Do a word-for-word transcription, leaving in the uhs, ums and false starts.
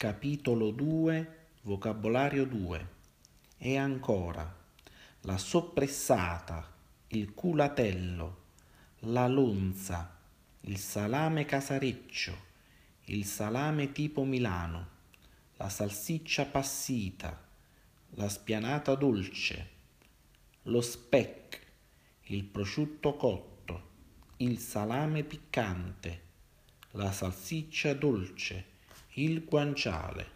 Capitolo due, vocabolario due. E ancora, la soppressata, il culatello, la lonza, il salame casareccio, il salame tipo Milano, la salsiccia passita, la spianata dolce, lo speck, il prosciutto cotto, il salame piccante, la salsiccia dolce, il guanciale.